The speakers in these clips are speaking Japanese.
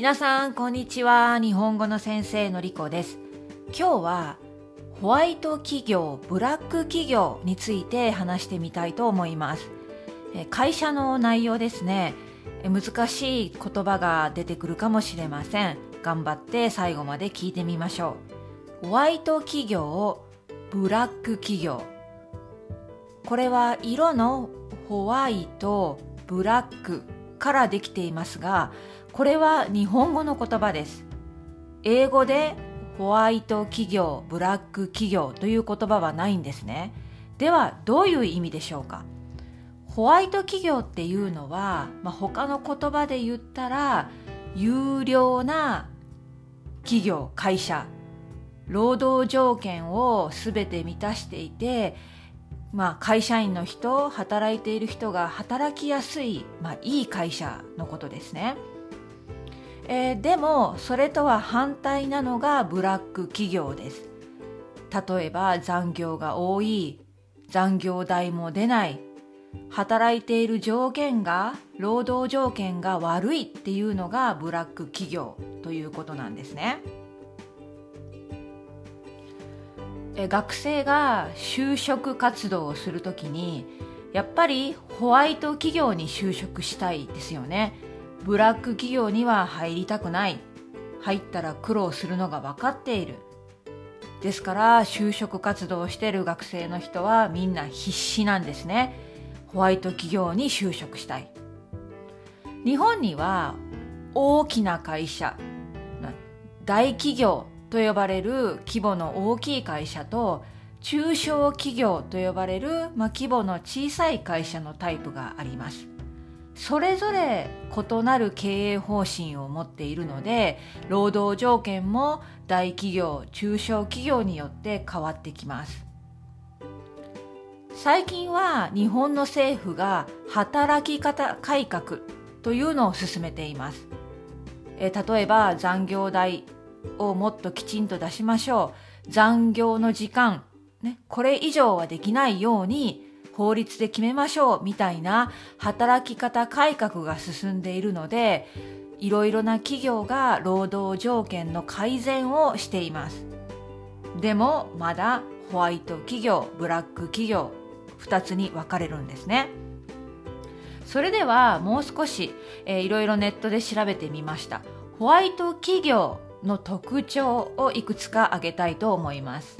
皆さんこんにちは。日本語の先生のりこです。今日はホワイト企業、ブラック企業について話してみたいと思います。会社の内容ですね。難しい言葉が出てくるかもしれません。頑張って最後まで聞いてみましょう。ホワイト企業をブラック企業、これは色のホワイト、ブラックからできていますが、これは日本語の言葉です。英語でホワイト企業、ブラック企業という言葉はないんですね。ではどういう意味でしょうか。ホワイト企業っていうのは、他の言葉で言ったら優良な企業、会社、労働条件を全て満たしていて、会社員の人、働いている人が働きやすい、いい会社のことですね。でもそれとは反対なのがブラック企業です。例えば残業が多い、残業代も出ない、働いている労働条件が悪いっていうのがブラック企業ということなんですね。学生が就職活動をするときに、やっぱりホワイト企業に就職したいですよね。ブラック企業には入りたくない。入ったら苦労するのが分かっている。ですから就職活動をしている学生の人はみんな必死なんですね。ホワイト企業に就職したい。日本には大きな会社、大企業と呼ばれる規模の大きい会社と、中小企業と呼ばれる、規模の小さい会社のタイプがあります。それぞれ異なる経営方針を持っているので、労働条件も大企業、中小企業によって変わってきます。最近は日本の政府が働き方改革というのを進めています。例えば残業代をもっときちんと出しましょう。残業の時間、これ以上はできないように法律で決めましょうみたいな働き方改革が進んでいるので、いろいろな企業が労働条件の改善をしています。でもまだホワイト企業、ブラック企業、2つに分かれるんですね。それではもう少し、いろいろネットで調べてみました。ホワイト企業の特徴をいくつか挙げたいと思います。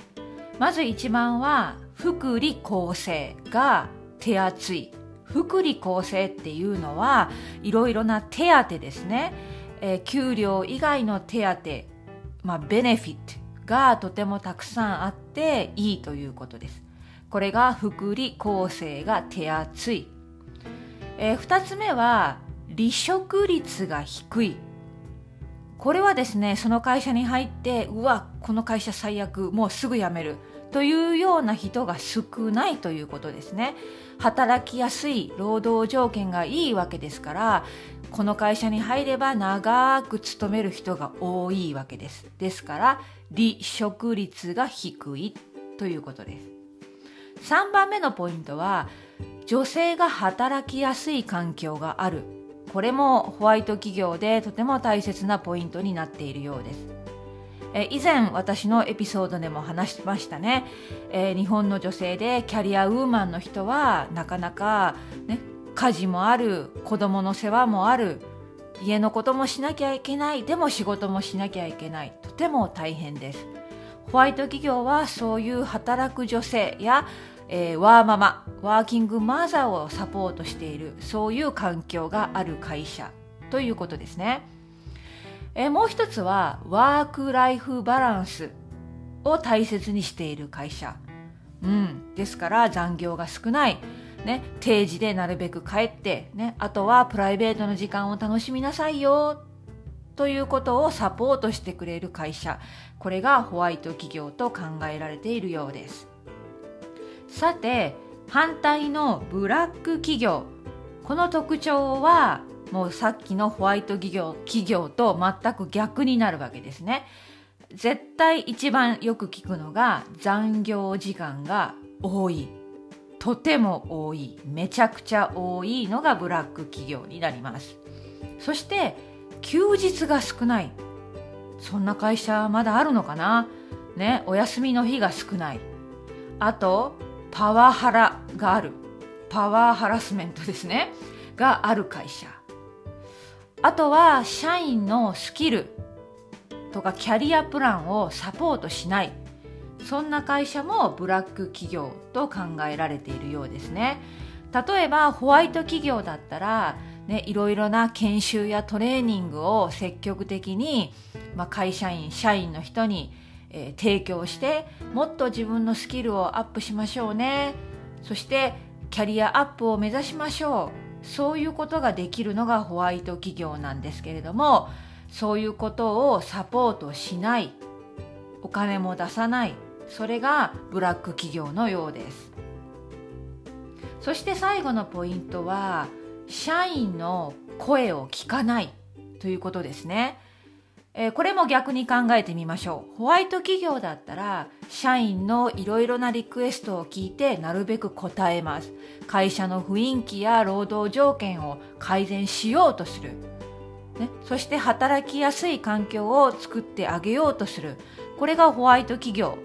まず一番は福利厚生が手厚い。福利厚生っていうのは、いろいろな手当ですね。給料以外の手当、ベネフィットがとてもたくさんあっていいということです。これが福利厚生が手厚い。2つ目は離職率が低い。これはですね、その会社に入って、この会社最悪、もうすぐ辞めるというような人が少ないということですね。働きやすい、労働条件がいいわけですから、この会社に入れば長く勤める人が多いわけです。ですから、離職率が低いということです。3番目のポイントは、女性が働きやすい環境がある。これもホワイト企業でとても大切なポイントになっているようです。以前私のエピソードでも話しましたね。日本の女性でキャリアウーマンの人はなかなか、家事もある、子供の世話もある、家のこともしなきゃいけない、でも仕事もしなきゃいけない、とても大変です。ホワイト企業はそういう働く女性やワーママ、ワーキングマザーをサポートしている、そういう環境がある会社ということですね。もう一つはワークライフバランスを大切にしている会社、ですから残業が少ない、定時でなるべく帰って、あとはプライベートの時間を楽しみなさいよということをサポートしてくれる会社、これがホワイト企業と考えられているようです。さて反対のブラック企業、この特徴はもうさっきのホワイト企業と全く逆になるわけですね。絶対一番よく聞くのが残業時間が多い、とても多い、めちゃくちゃ多いのがブラック企業になります。そして休日が少ない。そんな会社まだあるのかな、ね、お休みの日が少ない。あとパワハラがある、パワーハラスメントですね、がある会社。あとは社員のスキルとかキャリアプランをサポートしない、そんな会社もブラック企業と考えられているようですね。例えばホワイト企業だったら、ね、いろいろな研修やトレーニングを積極的に、会社員、社員の人に、提供して、もっと自分のスキルをアップしましょうね、そしてキャリアアップを目指しましょう、そういうことができるのがホワイト企業なんですけれども、そういうことをサポートしない、お金も出さない、それがブラック企業のようです。そして最後のポイントは社員の声を聞かないということですね。これも逆に考えてみましょう。ホワイト企業だったら社員のいろいろなリクエストを聞いてなるべく答えます。会社の雰囲気や労働条件を改善しようとする、ね、そして働きやすい環境を作ってあげようとする。これがホワイト企業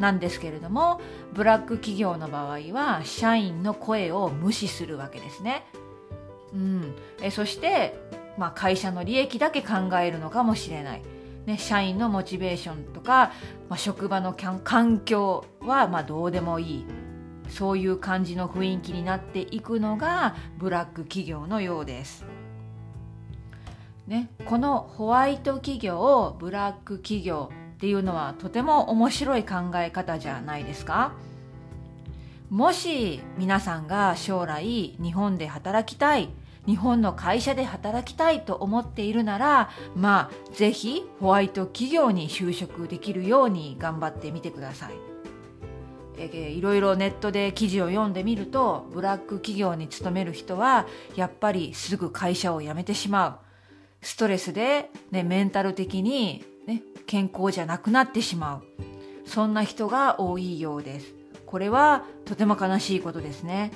なんですけれども、ブラック企業の場合は社員の声を無視するわけですね。そして会社の利益だけ考えるのかもしれない、ね、社員のモチベーションとか、職場の環境はどうでもいい、そういう感じの雰囲気になっていくのがブラック企業のようです、ね、このホワイト企業をブラック企業っていうのはとても面白い考え方じゃないですか。もし皆さんが将来日本で働きたい、日本の会社で働きたいと思っているなら、ぜひホワイト企業に就職できるように頑張ってみてください。いろいろネットで記事を読んでみると、ブラック企業に勤める人はやっぱりすぐ会社を辞めてしまう、ストレスで、メンタル的に、健康じゃなくなってしまう、そんな人が多いようです。これはとても悲しいことですね。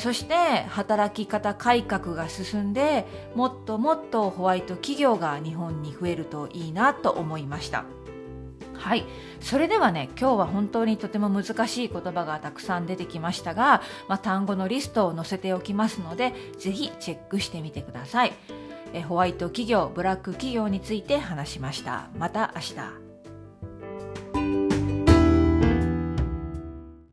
そして働き方改革が進んで、もっともっとホワイト企業が日本に増えるといいなと思いました。はい、それではね、今日は本当にとても難しい言葉がたくさん出てきましたが、単語のリストを載せておきますので、ぜひチェックしてみてください。ホワイト企業、ブラック企業について話しました。また明日。